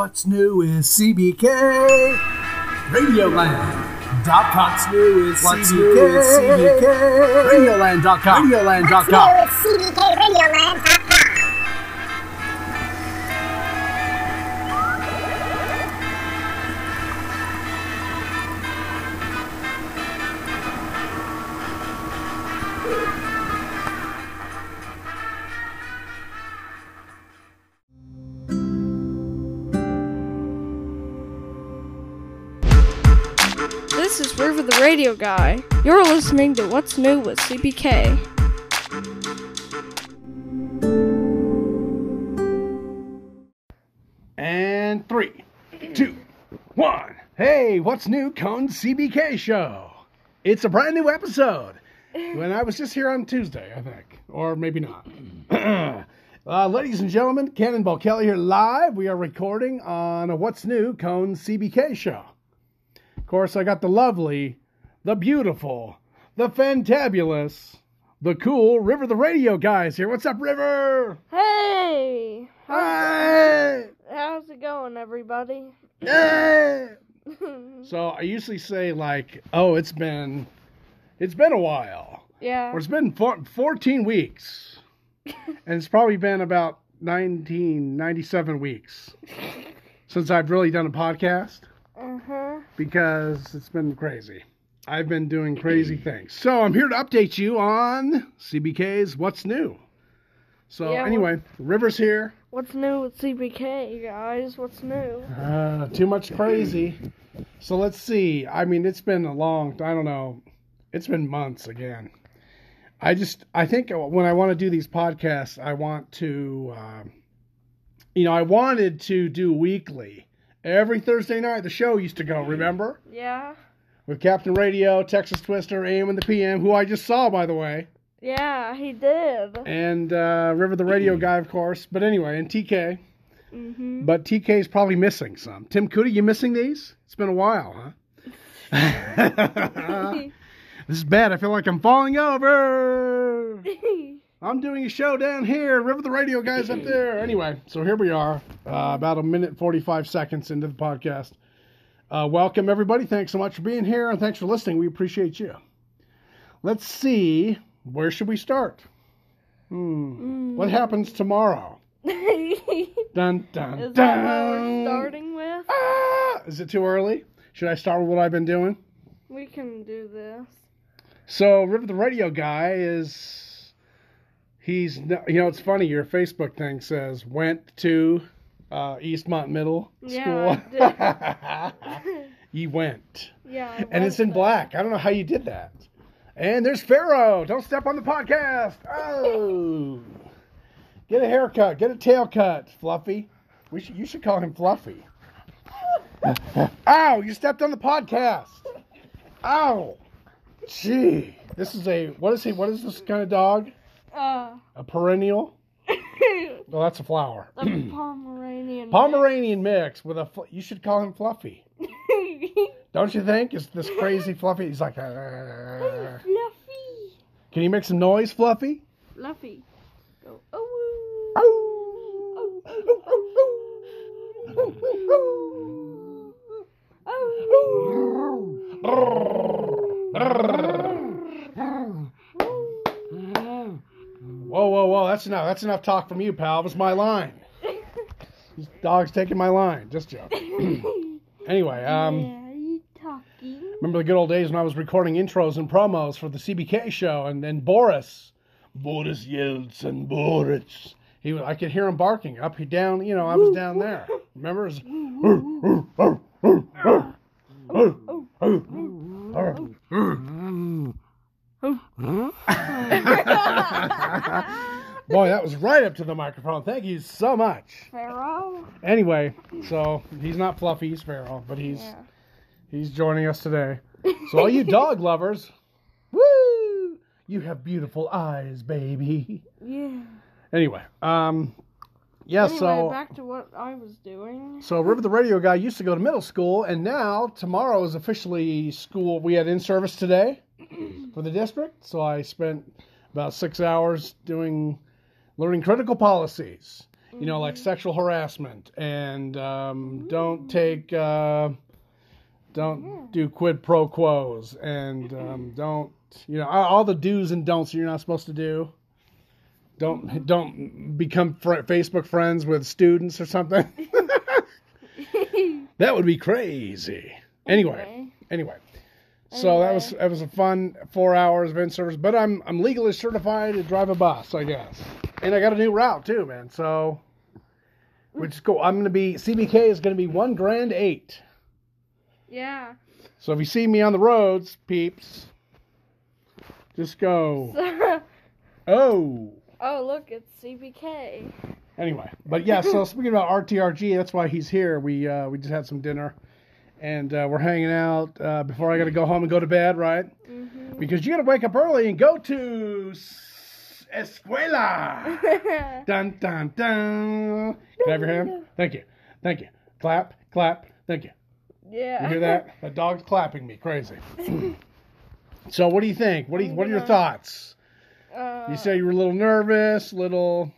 What's new is CBK RadioLand. What's new is CBK RadioLand.com. This is River the Radio Guy. You're listening to What's New with CBK. And 3, 2, 1. Hey, What's New Cone's CBK show. It's a brand new episode. When I was just here on Tuesday, I think. Or maybe not. Ladies and gentlemen, Cannonball Kelly here live. We are recording on a What's New Cone's CBK show. Of course, I got the lovely, the beautiful, the fantabulous, the cool River the Radio Guys here. What's up, River? Hey! Hi! How's it going, everybody? Hey! So I usually say, like, oh, it's been a while. Yeah. Or it's been 14 weeks. And it's probably been about 97 weeks since I've really done a podcast. Uh-huh. Because it's been crazy. I've been doing crazy things. So I'm here to update you on CBK's What's New. So anyway, River's here. What's new with CBK, you guys? What's new? Too much crazy. So let's see. I mean, it's been a long, I don't know. It's been months again. I think when I want to do these podcasts, I want to, I wanted to do weekly. Every Thursday night, the show used to go, remember? Yeah. With Captain Radio, Texas Twister, A.M. and the P.M., who I just saw, by the way. Yeah, he did. And River the Radio Guy, of course. But anyway, and TK. Mm-hmm. But TK's probably missing some. Tim Cootie, you missing these? It's been a while, huh? This is bad. I feel like I'm falling over. I'm doing a show down here. River the Radio Guy's up there. Anyway, so here we are, about a minute 45 seconds into the podcast. Welcome, everybody. Thanks so much for being here, and thanks for listening. We appreciate you. Let's see. Where should we start? What happens tomorrow? Dun, dun, is dun. That what we're starting with? Is it too early? Should I start with what I've been doing? We can do this. So, River the Radio Guy is... it's funny, your Facebook thing says, went to Eastmont Middle School. Yeah, I did. You went. Yeah, and it's in there. Black. I don't know how you did that. And there's Pharaoh. Don't step on the podcast. Oh. Get a haircut. Get a tail cut, Fluffy. You should call him Fluffy. Ow, you stepped on the podcast. Ow. Gee. This is what is this kind of dog? A perennial? Well, that's a flower. A Pomeranian. Pomeranian mix with you should call him Fluffy. Don't you think? Is this crazy Fluffy? He's like, Fluffy. Can you make some noise, Fluffy? Fluffy. Go, oh. Oh. Oh. Oh. Whoa, that's enough talk from you, pal. It was my line. This dog's taking my line. Just joking. Anyway, yeah, you talking. Remember the good old days when I was recording intros and promos for the CBK show, and then Boris Yeltsin, Boris. I could hear him barking up, down, I was down there. Remember? It was... Boy, that was right up to the microphone. Thank you so much, Pharaoh. Anyway, so he's not Fluffy, he's Pharaoh, but he's joining us today. So all you dog lovers, woo! You have beautiful eyes, baby. Yeah. Anyway, back to what I was doing. So River the Radio Guy used to go to middle school, and now tomorrow is officially school. We had in-service today for the district, so I spent about 6 hours learning critical policies. you know, like sexual harassment, and don't do quid pro quos, and don't, you know, all the do's and don'ts you're not supposed to do. Don't become Facebook friends with students or something. That would be crazy. Anyway. So that was a fun 4 hours of in-service, but I'm legally certified to drive a bus, I guess. And I got a new route too, man. So which is cool. I'm gonna be CBK is gonna be $1,800. Yeah. So if you see me on the roads, peeps, just go. Oh look, it's CBK. Anyway, but yeah. So speaking about RTRG, that's why he's here. We just had some dinner. And we're hanging out before I got to go home and go to bed, right? Mm-hmm. Because you got to wake up early and go to escuela. Dun, dun, dun. Can I have your hand? Thank you. Thank you. Clap, clap. Thank you. Yeah. You hear that? The dog's clapping me. Crazy. So what do you think? What are your thoughts? You say you were a little nervous, little...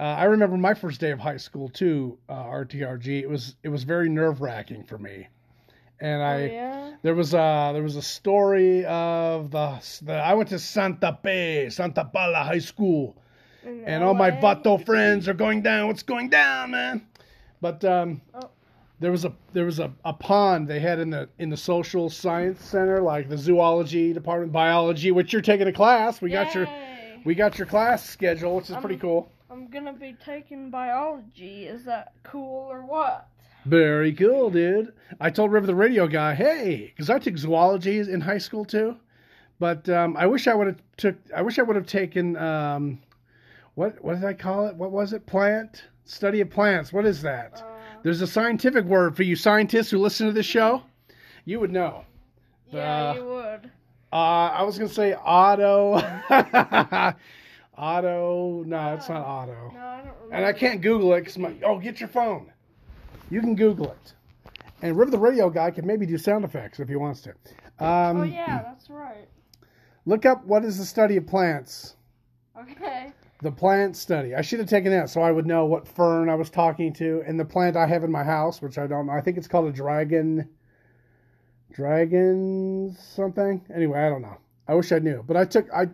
I remember my first day of high school too, RTRG. It was very nerve-wracking for me, and there was a story of the I went to Santa Paula High School, and all my Vato friends are going down. What's going down, man? But there was a pond they had in the social science center, like the zoology department, biology, which you're taking a class. We got your class schedule, which is pretty cool. I'm gonna be taking biology. Is that cool or what? Very cool, dude. I told River the Radio Guy, hey, because I took zoology in high school too, but I wish I would have taken what did I call it? What was it? Study of plants. What is that? There's a scientific word for you scientists who listen to this show. You would know. Yeah, you would. I was gonna say auto. Auto? No, it's not auto. No, I don't remember. And I can't Google it because get your phone. You can Google it. And River the Radio Guy can maybe do sound effects if he wants to. That's right. Look up what is the study of plants. Okay. The plant study. I should have taken that so I would know what fern I was talking to and the plant I have in my house, which I don't know. I think it's called a dragon something. Anyway, I don't know. I wish I knew, but I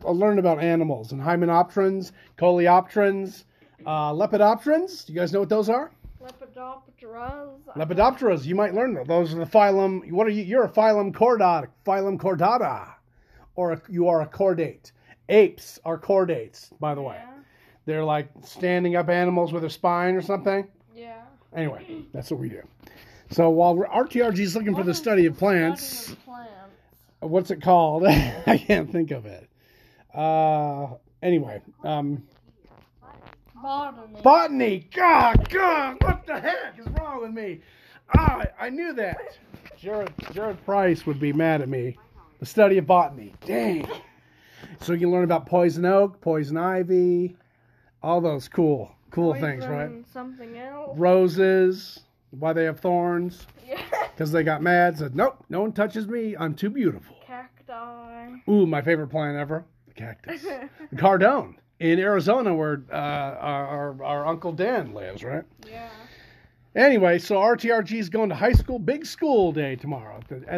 learned about animals and hymenopterans, coleopterans, lepidopterans. Do you guys know what those are? Lepidopterans. You might learn them. Those are the phylum. What are you? You're a phylum chordata, or you are a chordate. Apes are chordates, by the way. Yeah. They're like standing up animals with a spine or something. Yeah. Anyway, that's what we do. So while RTRG is looking for the study of plants. What's it called? I can't think of it. Anyway. Botany. God, what the heck is wrong with me? I knew that. Jared Price would be mad at me. The study of botany. Dang. So you can learn about poison oak, poison ivy, all those cool things, right? Something else. Roses, why they have thorns. Yeah. Because they got mad, said, nope, no one touches me, I'm too beautiful. Cacti. Ooh, my favorite plant ever, the cactus. Cardone, in Arizona where our Uncle Dan lives, right? Yeah. Anyway, so RTRG's going to high school, big school day tomorrow. Where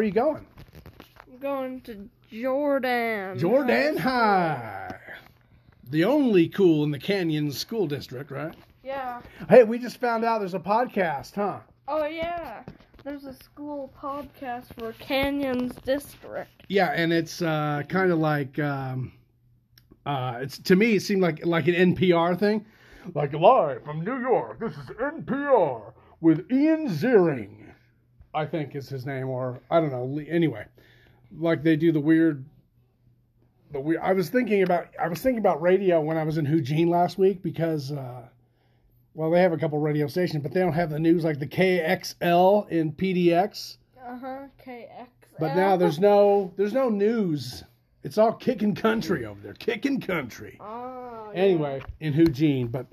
are you going? I'm going to Jordan High. The only cool in the Canyon School District, right? Yeah. Hey, we just found out there's a podcast, huh? Oh, yeah. There's a school podcast for Canyon District. Yeah, and it's kind of like, it's to me, it seemed like an NPR thing. Like, live from New York, this is NPR with Ian Ziering, I think is his name, or I don't know. Lee, anyway, like they do the weird. I was thinking about radio when I was in Eugene last week because. Well, they have a couple radio stations, but they don't have the news like the KXL in PDX. KXL. But now there's no news. It's all kicking country over there. Kicking country. Oh. Anyway, yeah. In Eugene, but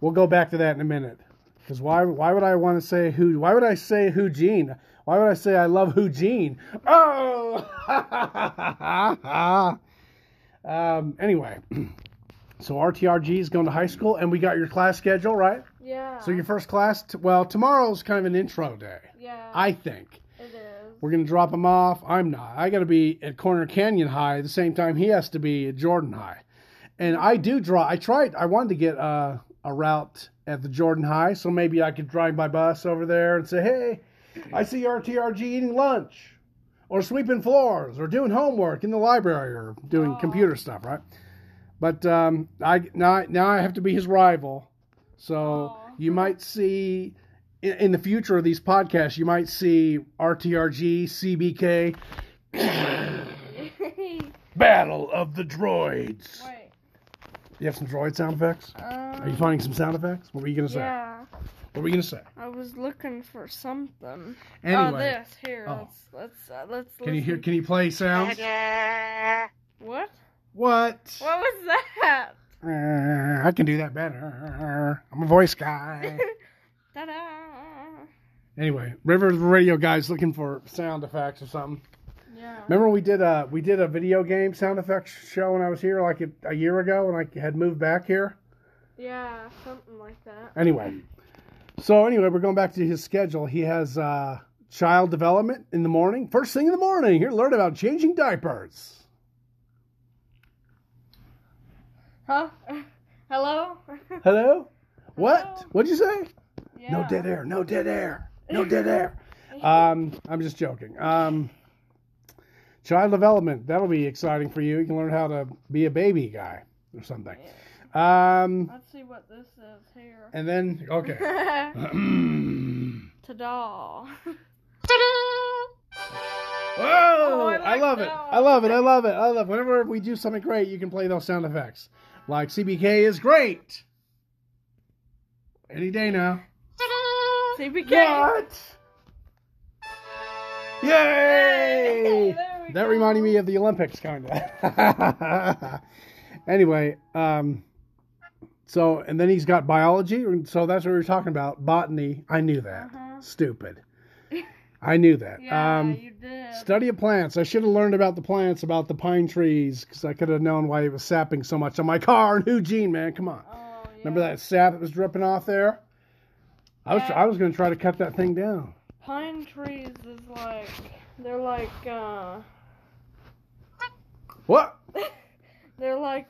we'll go back to that in a minute. Because why would I want to say who? Why would I say Eugene? Why would I say I love Eugene? Oh. Anyway. So RTRG is going to high school, and we got your class schedule, right? Yeah. So your first class, well, tomorrow's kind of an intro day. Yeah. I think. It is. We're going to drop him off. I'm not. I got to be at Corner Canyon High at the same time he has to be at Jordan High. And I do draw. I wanted to get a route at the Jordan High, so maybe I could drive my bus over there and say, hey, I see RTRG eating lunch or sweeping floors or doing homework in the library or doing computer stuff, right? But now I have to be his rival. So you might see in the future of these podcasts, you might see RTRG, CBK, Battle of the Droids. Wait. You have some droid sound effects? Are you finding some sound effects? What were you going to say? Yeah. What were you going to say? I was looking for something. Anyway. Oh, this. Here. Oh. Let's can listen. You hear? Can you play sounds? What? What? What was that? I can do that better. I'm a voice guy. Ta-da. Anyway, River the Radio Guy's looking for sound effects or something. Yeah. Remember we did a video game sound effects show when I was here like a year ago when I had moved back here? Yeah, something like that. Anyway. So anyway, we're going back to his schedule. He has child development in the morning. First thing in the morning, you'll learn about changing diapers. Huh? Hello? Hello? What? Hello? What'd you say? Yeah. No dead air. No dead air. No dead air. I'm just joking. Child development, that'll be exciting for you. You can learn how to be a baby guy or something. Let's see what this is here. And then, okay. Ta-da. Whoa! Oh, I love it. I love it. I love it. I love it. Whenever we do something great, you can play those sound effects. Like CBK is great. Any day now. Ta-da. CBK. What? Yay! Yay! That reminded me of the Olympics, kind of. Anyway, so, and then he's got biology, so that's what we were talking about. Botany, I knew that. Uh-huh. Stupid. I knew that. Yeah, you did. Study of plants. I should have learned about the plants, about the pine trees, because I could have known why it was sapping so much on my car. And Eugene, man, come on. Oh, yeah. Remember that sap that was dripping off there? I was going to try to cut that thing down. Pine trees is like, they're like, What? They're like,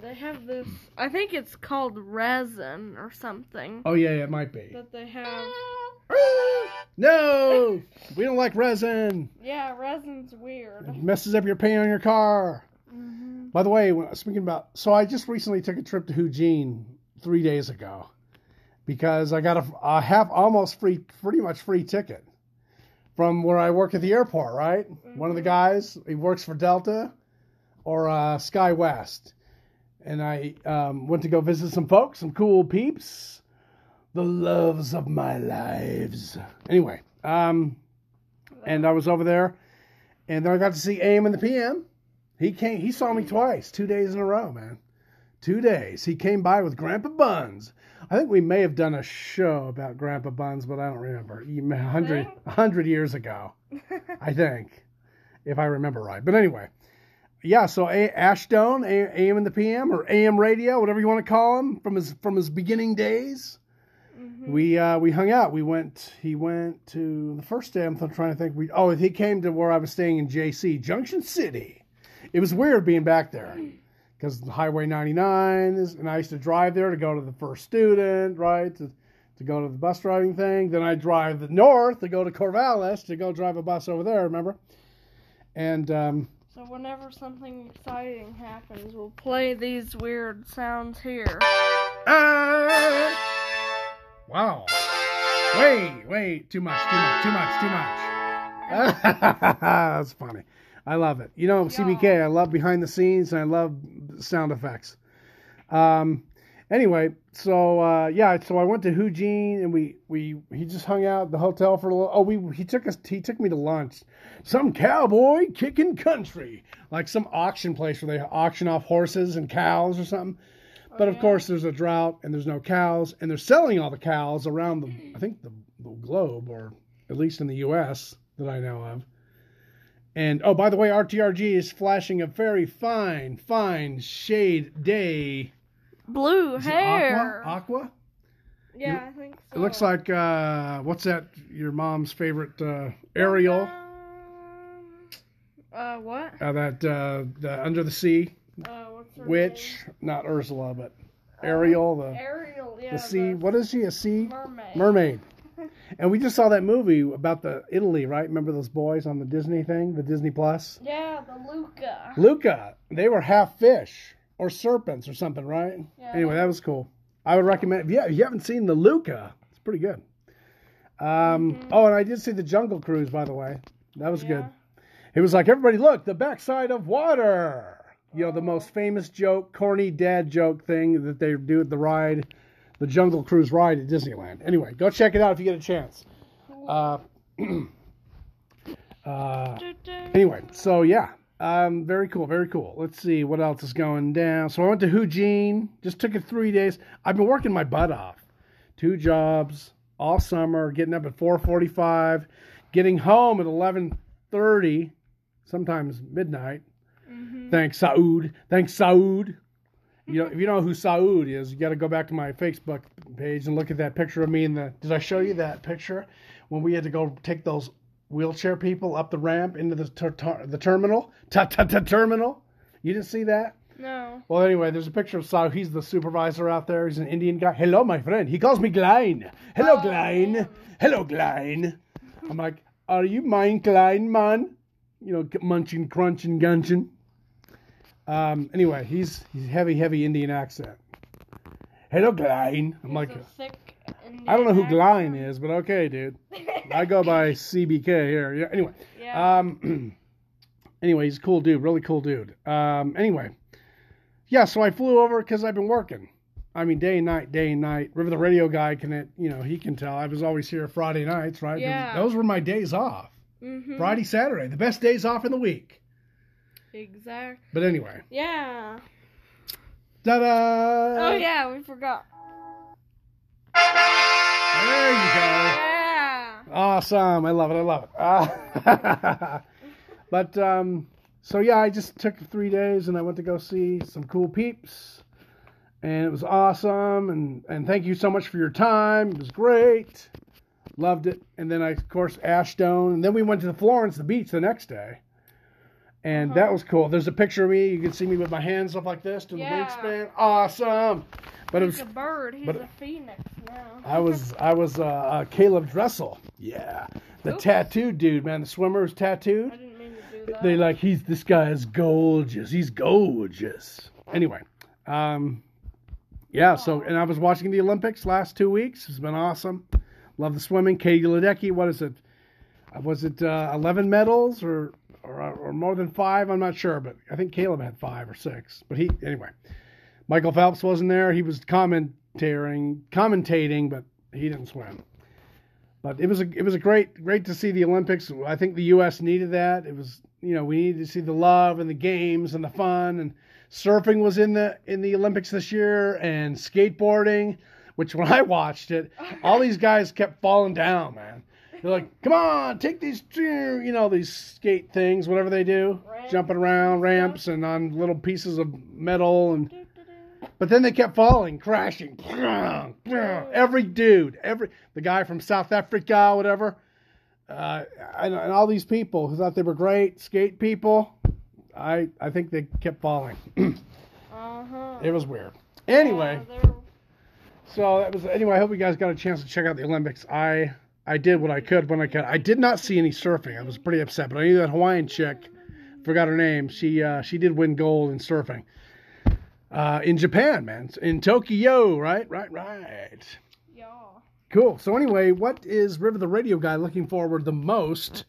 they have this, I think it's called resin or something. Oh, yeah, it might be. That they have. No! We don't like resin. Yeah, resin's weird. It messes up your paint on your car. Mm-hmm. By the way, so I just recently took a trip to Eugene 3 days ago because I got a half, almost free, pretty much free ticket from where I work at the airport, right? Mm-hmm. One of the guys, he works for Delta. Or SkyWest, and I went to go visit some folks, some cool peeps, the loves of my lives. Anyway, and I was over there, and then I got to see A.M. and the P.M. He saw me twice, 2 days in a row, man. 2 days. He came by with Grandpa Buns. I think we may have done a show about Grandpa Buns, but I don't remember. 100 years ago, I think, if I remember right. But anyway. Yeah, so Ashdone, A.M. and the P.M., or A.M. Radio, whatever you want to call him, from his beginning days, mm-hmm. we hung out. He went to the first day, I'm trying to think. He came to where I was staying in J.C., Junction City. It was weird being back there because Highway 99 is, and I used to drive there to go to the first student, right, to go to the bus driving thing. Then I drive the north to go to Corvallis to go drive a bus over there, remember? And... So whenever something exciting happens, we'll play these weird sounds here. Wow. Wait, too much. That's funny. I love it. You know, yeah. CBK, I love behind the scenes, and I love sound effects. Anyway, so, so I went to Eugene, and he just hung out at the hotel for a little, he took me to lunch, some cowboy kicking country, like some auction place where they auction off horses and cows or something, of course there's a drought, and there's no cows, and they're selling all the cows around the globe, or at least in the U.S. that I know of. And, oh, by the way, RTRG is flashing a very fine shade day blue hair. Aqua? Yeah, I think so. It looks like, what's that, your mom's favorite, Ariel? What? The Under the Sea what's her witch, name? Not Ursula, but Ariel, the sea, what is she, a sea? Mermaid. And we just saw that movie about the Italy, right? Remember those boys on the Disney thing, the Disney Plus? Yeah, the Luca. They were half fish or serpents or something, right? Yeah. Anyway, that was cool. I would recommend. Yeah, if you haven't seen the Luca, it's pretty good. Oh, and I did see the Jungle Cruise, by the way. That was good. It was like, everybody, look, the backside of water. You know, the most famous joke, corny dad joke thing that they do at the ride. The Jungle Cruise ride at Disneyland. Anyway, go check it out if you get a chance. Anyway, so yeah. Very cool, very cool. Let's see what else is going down. So I went to Eugene. Just took it 3 days. I've been working my butt off. 2 jobs all summer. Getting up at 4:45. Getting home at 11:30. Sometimes midnight. Thanks, Saoud. You know, if you know who Saoud is, you got to go back to my Facebook page and look at that picture of me. Did I show you that picture when we had to go take those wheelchair people up the ramp into the terminal? Terminal? You didn't see that? No. Well, anyway, there's a picture of Saoud. He's the supervisor out there. He's an Indian guy. Hello, my friend. He calls me Glein. Hello, Glein. Hello, Glein. I'm like, are you mine, Glein, man? You know, munching, crunching, gunchin'. Anyway, he's heavy Indian accent. Hello, Glein. I'm like, I don't know who Glein is, but okay, dude. I go by CBK here. Yeah. Anyway. Yeah. Anyway, he's a cool dude. Really cool dude. Anyway. Yeah. So I flew over because I've been working. I mean, day and night. River the Radio Guy he can tell. I was always here Friday nights, right? Yeah. Those were my days off. Mm-hmm. Friday, Saturday, the best days off in the week. Exactly. But anyway. Yeah. Ta-da! Oh, yeah, we forgot. There you go. Yeah. Awesome. I love it. But, so, yeah, I just took 3 days, and I went to go see some cool peeps, and it was awesome, and thank you so much for your time. It was great. Loved it. And then I, of course, Ashdown, and then we went to the beach the next day. And that was cool. There's a picture of me. You can see me with my hands up like this to the wingspan. Awesome. But he's a bird. He's a phoenix now. I was Caleb Dressel. Yeah. The tattooed dude, man. The swimmer who's tattooed. I didn't mean to do that. They like, this guy is gorgeous. He's gorgeous. Anyway. Yeah. So, and I was watching the Olympics last 2 weeks. It's been awesome. Love the swimming. Katie Ledecky, what is it? Was it 11 medals or more than 5, I'm not sure, but I think Caleb had 5 or 6. But anyway, Michael Phelps wasn't there. He was commentating, but he didn't swim. But it was a great to see the Olympics. I think the U.S. needed that. It was, we needed to see the love and the games and the fun, and surfing was in the Olympics this year, and skateboarding, which when I watched it, all these guys kept falling down, man. They're like, come on, take these, these skate things, whatever they do, jumping around ramps and on little pieces of metal. But then they kept falling, crashing. Every the guy from South Africa, whatever, and all these people who thought they were great skate people, I think they kept falling. It was weird. Anyway, so that was. Anyway, I hope you guys got a chance to check out the Olympics. I did what I could when I could. I did not see any surfing. I was pretty upset, but I knew that Hawaiian chick, forgot her name. She did win gold in surfing. In Japan, man. In Tokyo, right. Yeah. Cool. So anyway, what is River the Radio Guy looking forward the most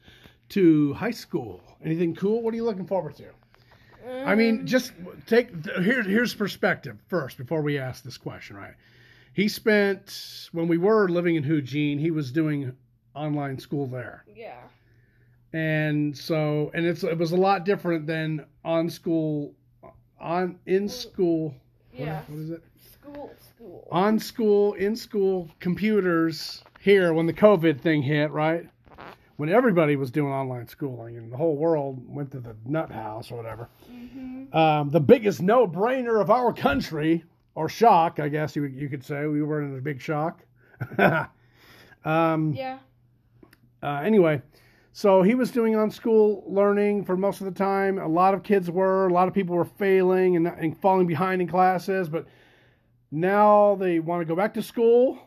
to high school? Anything cool? What are you looking forward to? I mean, just here's perspective first before we ask this question, right? He spent, when we were living in Eugene, he was doing online school there. Yeah. And so, and it was a lot different than in school. Yeah. What is it? School. On school, in school computers here when the COVID thing hit, right? When everybody was doing online schooling and the whole world went to the nut house or whatever. The biggest no-brainer of our country or shock, I guess you could say. We were in a big shock. Anyway, so he was doing on school learning for most of the time. A lot of kids were. A lot of people were failing and falling behind in classes. But now they want to go back to school,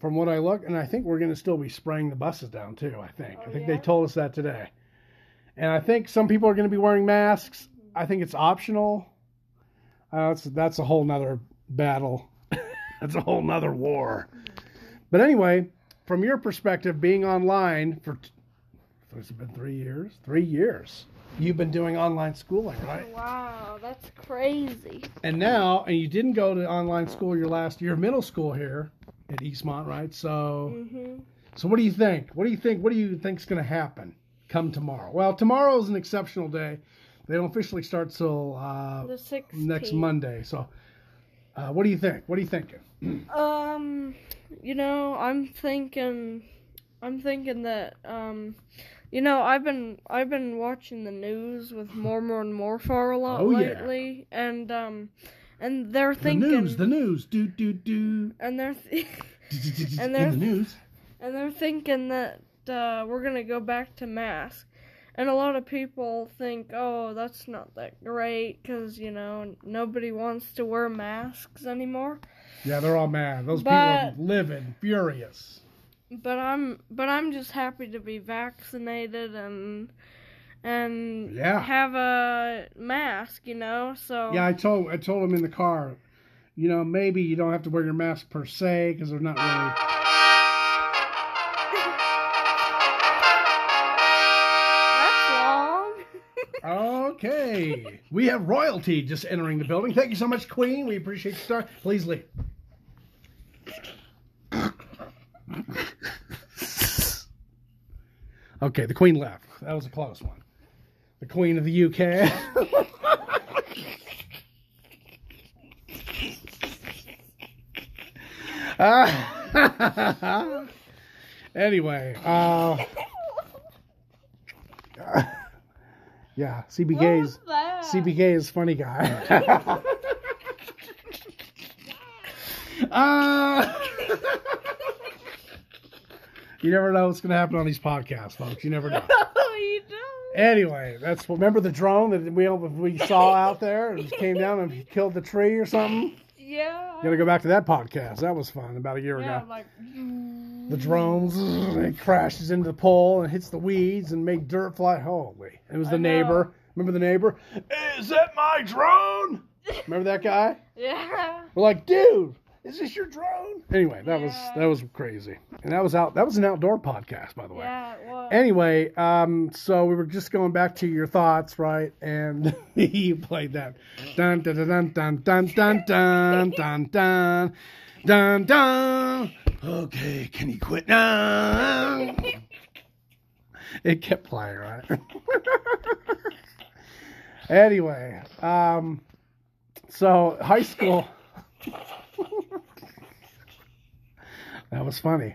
from what I look. And I think we're going to still be spraying the buses down, too, I think. They told us that today. And I think some people are going to be wearing masks. I think it's optional. That's a whole nother battle. That's a whole nother war. But anyway, from your perspective, being online for, it's been 3 years? 3 years. You've been doing online schooling, right? Wow, that's crazy. And now, and you didn't go to online school your last year of middle school here at Eastmont, right? So, So what do you think? What do you think's going to happen come tomorrow? Well, tomorrow is an exceptional day. They don't officially start till the 16th. Next Monday. So, what do you think? What are you thinking? I'm thinking that, I've been watching the news with Mormor and Morfar a lot lately, and they're thinking the news, and they're thinking that we're gonna go back to masks. And a lot of people think, oh, that's not that great, because, nobody wants to wear masks anymore. Yeah, they're all mad. Those people are livid, furious. But I'm just happy to be vaccinated and have a mask, so. Yeah, I told him in the car, maybe you don't have to wear your mask per se, because they're not really. Okay, we have royalty just entering the building. Thank you so much, Queen. We appreciate your star. Please leave. Okay, the Queen left. That was a close one. The Queen of the UK. Anyway. Yeah, CBK is funny guy. You never know what's going to happen on these podcasts, folks. You never know. No, you don't. Anyway, remember the drone that we saw out there? It came down and killed the tree or something? Yeah. Got to go back to that podcast. That was fun about a year ago. Yeah, the drones, it crashes into the pole and hits the weeds and make dirt fly. Holy. It was the neighbor. Remember the neighbor? Is that my drone? Remember that guy? Yeah. We're like, dude, is this your drone? Anyway, that was crazy. And that was an outdoor podcast, by the way. Yeah, it was. Anyway, so we were just going back to your thoughts, right? And you played that. Dun dun dun dun dun dun dun dun dun dun dun. Okay, can you quit now? It kept playing, right? Anyway, so high school. That was funny.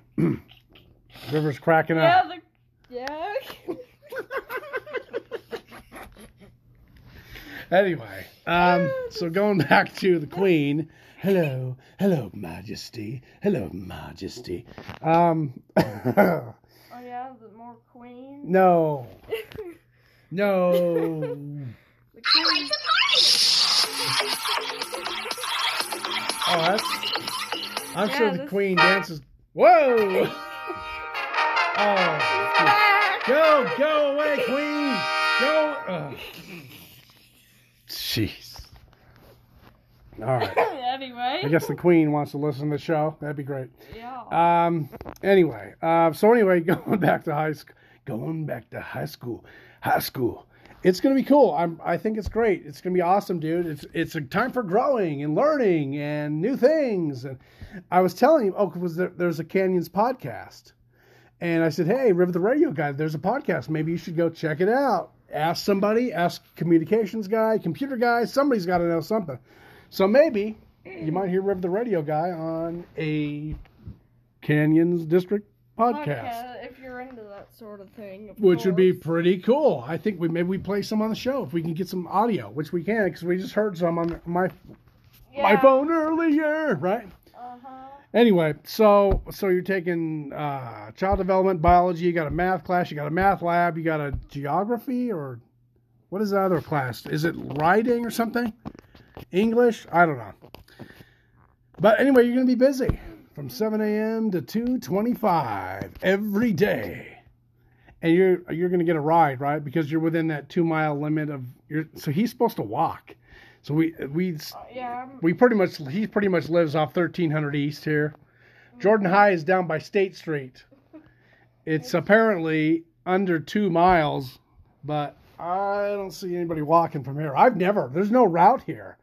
River's cracking up. Anyway, so going back to the Queen. Hello, Majesty. Hello, Majesty. Oh, yeah? Is it more Queen? No. The Queen. I like to party! I'm sure the Queen dances. Whoa! Oh. Go away, Queen! Go! Jeez. All right. Anyway. I guess the Queen wants to listen to the show. That'd be great. Yeah. Anyway. So going back to high school. High school. It's gonna be cool. I think it's great. It's gonna be awesome, dude. It's a time for growing and learning and new things. And I was telling you, there's a Canyons podcast, and I said, hey, River the Radio Guy, there's a podcast. Maybe you should go check it out. Ask somebody. Ask communications guy, computer guy. Somebody's got to know something. So maybe you might hear River the Radio Guy on a Canyons District podcast. If you're into that sort of thing. Which would be pretty cool. I think maybe we play some on the show if we can get some audio, which we can because we just heard some on my my phone earlier, right? Uh-huh. Anyway, so you're taking child development, biology, you got a math class, you got a math lab, you got a geography, or what is the other class? Is it writing or something? English? I don't know. But anyway, you're going to be busy from 7 a.m. to 2:25 every day. And you're going to get a ride, right? Because you're within that 2 mile limit of your, so he's supposed to walk. So he pretty much lives off 1300 East here. Jordan High is down by State Street. It's apparently under 2 miles, but I don't see anybody walking from here. There's no route here.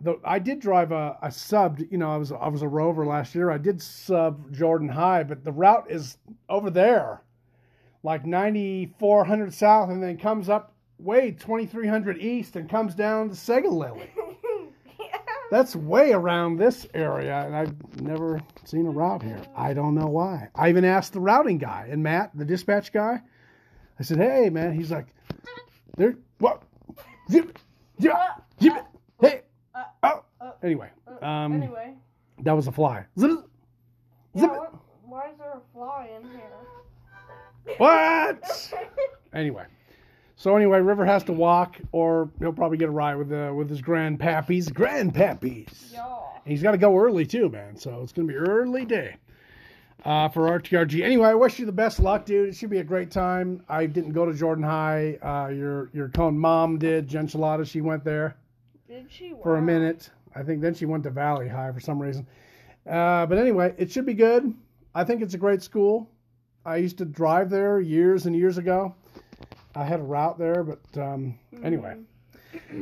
Though I did drive a sub, you know, I was a rover last year. I did sub Jordan High, but the route is over there, like 9400 south, and then comes up way 2300 east and comes down to Segalilly. Yeah. That's way around this area, and I've never seen a route here. I don't know why. I even asked the routing guy, and Matt, the dispatch guy, I said, "Hey, man," he's like, "There, what? Hey, oh." Anyway, that was a fly. Zip, zip. Yeah, why is there a fly in here? What? Anyway. So anyway, River has to walk, or he'll probably get a ride with his grandpappies. Grandpappies. Yeah. And he's got to go early too, man. So it's gonna be an early day for RTRG. Anyway, I wish you the best luck, dude. It should be a great time. I didn't go to Jordan High. Your cone mom did. Genchilada, she went there. Did she? Wow. For a minute, I think. Then she went to Valley High for some reason. But anyway, it should be good. I think it's a great school. I used to drive there years and years ago. I had a route there, but anyway.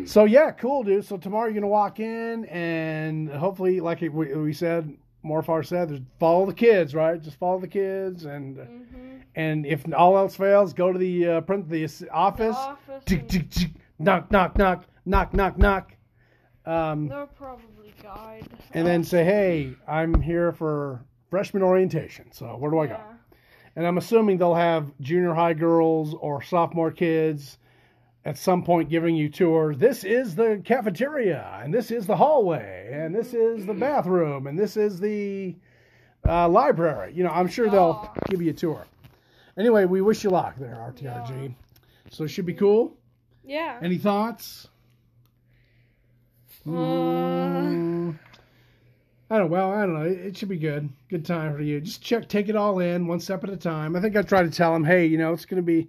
So, yeah, cool, dude. So, tomorrow you're going to walk in, and hopefully, like we said, Morfar said, follow the kids, right? Just follow the kids, and and if all else fails, go to the office. Knock, knock, knock, knock, knock, knock. They'll probably guide. And then say, hey, I'm here for freshman orientation, so where do I go? And I'm assuming they'll have junior high girls or sophomore kids at some point giving you tours. This is the cafeteria, and this is the hallway, and this is the bathroom, and this is the library. You know, I'm sure they'll give you a tour. Anyway, we wish you luck there, RTRG. So it should be cool? Yeah. Any thoughts? I don't know. It should be good. Good time for you. Just take it all in, one step at a time. I think I try to tell them, hey, you know, it's going to be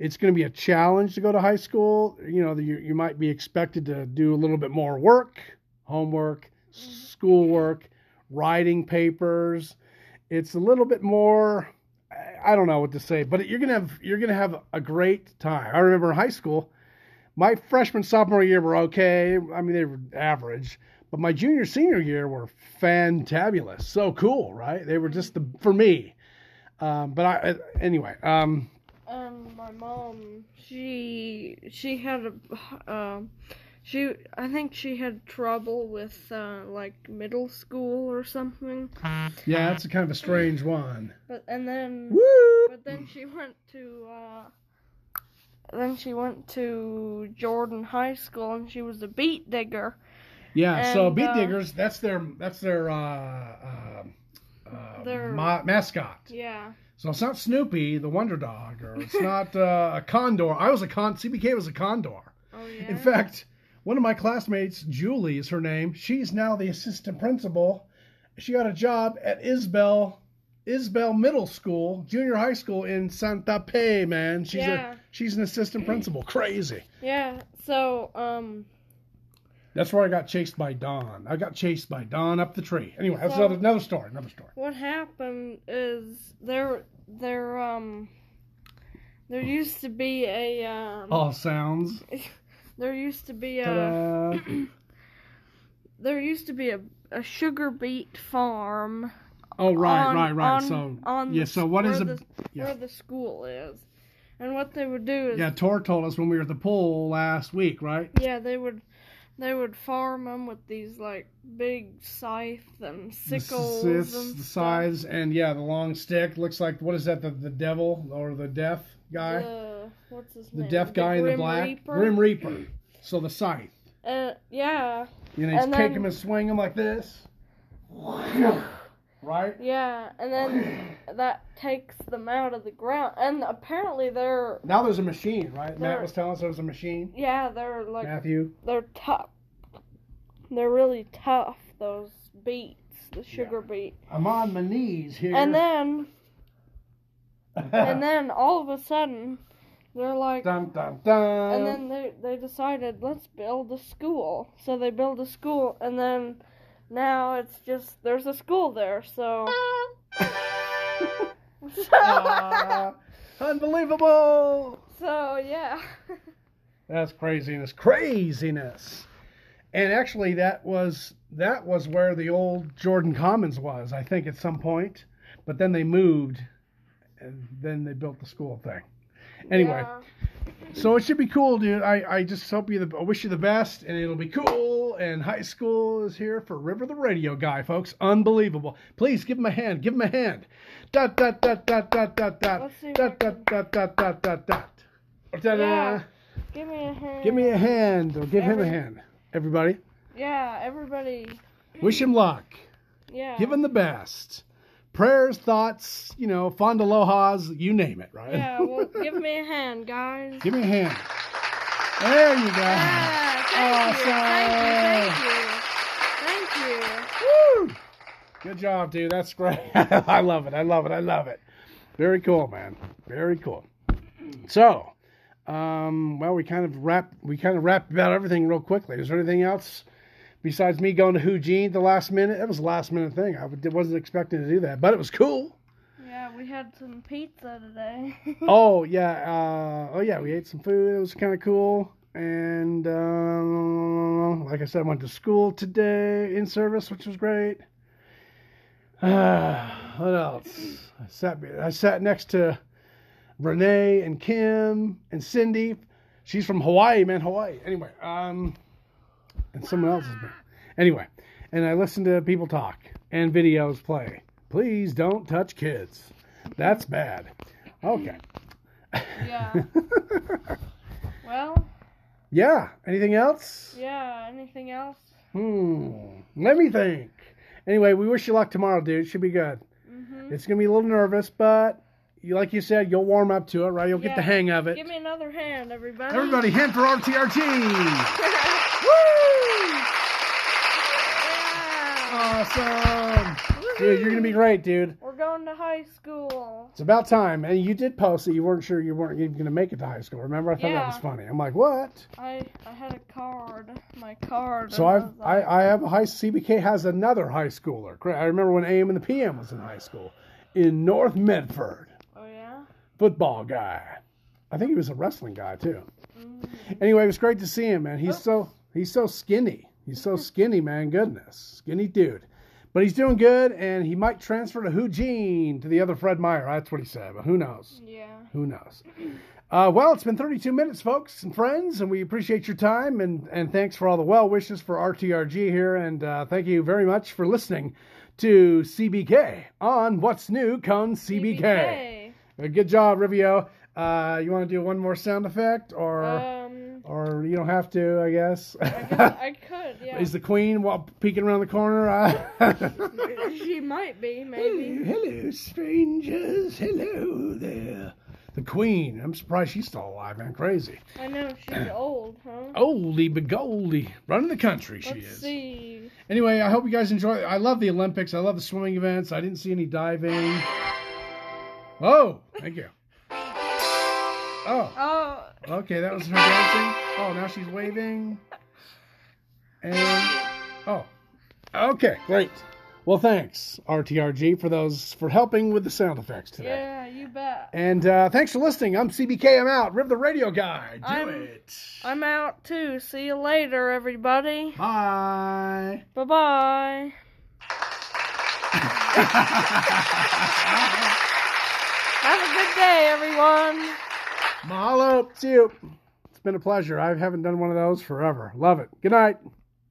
a challenge to go to high school. You know, you might be expected to do a little bit more work, homework, schoolwork, writing papers. It's a little bit more. I don't know what to say, but you're gonna have a great time. I remember in high school, my freshman, sophomore year were okay. I mean, they were average. But my junior, senior year were fantabulous. So cool, right? They were just for me. Anyway. My mom, she had I think she had trouble with like middle school or something. Yeah, that's a kind of a strange one. But then she went to Jordan High School, and she was a beet digger. Yeah, and, so beet diggers, that's their mascot. Yeah. So it's not Snoopy, the Wonder Dog, or it's not a condor. CBK was a condor. Oh, yeah? In fact, one of my classmates, Julie is her name, she's now the assistant principal. She got a job at Isabel Middle School, junior high school in Santa Paula, man. She's an assistant principal. Crazy. Yeah, so, that's where I got chased by Don. I got chased by Don up the tree. Anyway, that's another story. What happened is there used to be a all sounds. There used to be a sugar beet farm. Oh right. Where the school is. And what they would do is Tor told us when we were at the pool last week, right? Yeah, they would farm them with these, like, big scythe and sickles. The scythes and, the long stick. Looks like, what is that, the devil or the deaf guy? What's his name? The deaf guy in the black. Grim Reaper. So the scythe. Yeah. You know, he's kicking and swinging like this. Right? Yeah, and then that takes them out of the ground. And apparently they're... Now there's a machine, right? Matt was telling us there was a machine. Yeah, they're like... Matthew? They're tough. They're really tough, those beets, the sugar beet. I'm on my knees here. And then... and then all of a sudden... They're like, dun, dun, dun. And then they decided, let's build a school. So they build a school, and then now it's just, there's a school there, so. Unbelievable! So, yeah. That's craziness. Craziness! And actually, that was where the old Jordan Commons was, I think, at some point. But then they moved, and then they built the school thing. Anyway, so it should be cool, dude. I just hope I wish you the best, and it'll be cool. And high school is here for River the Radio Guy, folks. Unbelievable. Please give him a hand. Give him a hand. Dot, dot, dot, dot, dot, dot, dot, dot, dot, dot, dot, dot, dot, dot. Ta-da. Give me a hand. Give me a hand, or give him a hand. Everybody. Yeah, everybody. Wish him luck. Yeah. Give him the best. Prayers, thoughts, you know, fond alohas, you name it, right? Yeah, well, give me a hand, guys. Give me a hand. There you go. Yeah, thank you. Woo! Good job, dude. That's great. I love it. Very cool, man. Very cool. So, well, we kind of wrapped about everything real quickly. Is there anything else? Besides me going to Eugene at the last minute, it was a last minute thing. I wasn't expecting to do that, but it was cool. Yeah, we had some pizza today. We ate some food. It was kind of cool. And like I said, I went to school today in service, which was great. What else? I sat next to Renee and Kim and Cindy. She's from Hawaii, man. Anyway, and someone else's band. Anyway, and I listen to people talk and videos play. Please don't touch kids. That's bad. Okay. Yeah. Well. Yeah. Anything else? Yeah. Anything else? Let me think. Anyway, we wish you luck tomorrow, dude. It should be good. Mm-hmm. It's going to be a little nervous, but like you said, you'll warm up to it, right? You'll get the hang of it. Give me another hand, everybody. Everybody, hand for RTRG. Woo! Yeah. Awesome. Woo-hoo. Dude, you're going to be great, dude. We're going to high school. It's about time. And you did post that you weren't sure you weren't even going to make it to high school. Remember? I thought that was funny. I'm like, what? I had a card. My card. So I have a high school. CBK has another high schooler. I remember when A.M. and the P.M. was in high school in North Medford. Oh, yeah? Football guy. I think he was a wrestling guy, too. Mm-hmm. Anyway, it was great to see him, man. He's so skinny. He's so skinny, man. Goodness. Skinny dude. But he's doing good, and he might transfer to Eugene, to the other Fred Meyer. That's what he said, but who knows? Yeah. Who knows? Well, it's been 32 minutes, folks and friends, and we appreciate your time, and thanks for all the well wishes for RTRG here, and thank you very much for listening to CBK on What's New Con CBK. Good job, Rivio. You want to do one more sound effect, or... Or you don't have to, I guess. I could, yeah. Is the queen peeking around the corner? She might be, maybe. Hello, strangers. Hello there. The queen. I'm surprised she's still alive, man. Crazy. I know. She's old, huh? Oldie but goldie. Running the country, she is. Let's see. Anyway, I hope you guys enjoy. I love the Olympics. I love the swimming events. I didn't see any diving. Oh, thank you. Oh. Okay, that was her dancing. Oh, now she's waving. And, oh. Okay, great. Well, thanks, RTRG, for helping with the sound effects today. Yeah, you bet. And thanks for listening. I'm CBK. I'm out. Riv the Radio Guy. I'm out, too. See you later, everybody. Bye. Bye-bye. Have a good day, everyone. Mahalo. See you. It's been a pleasure. I haven't done one of those forever. Love it. Good night.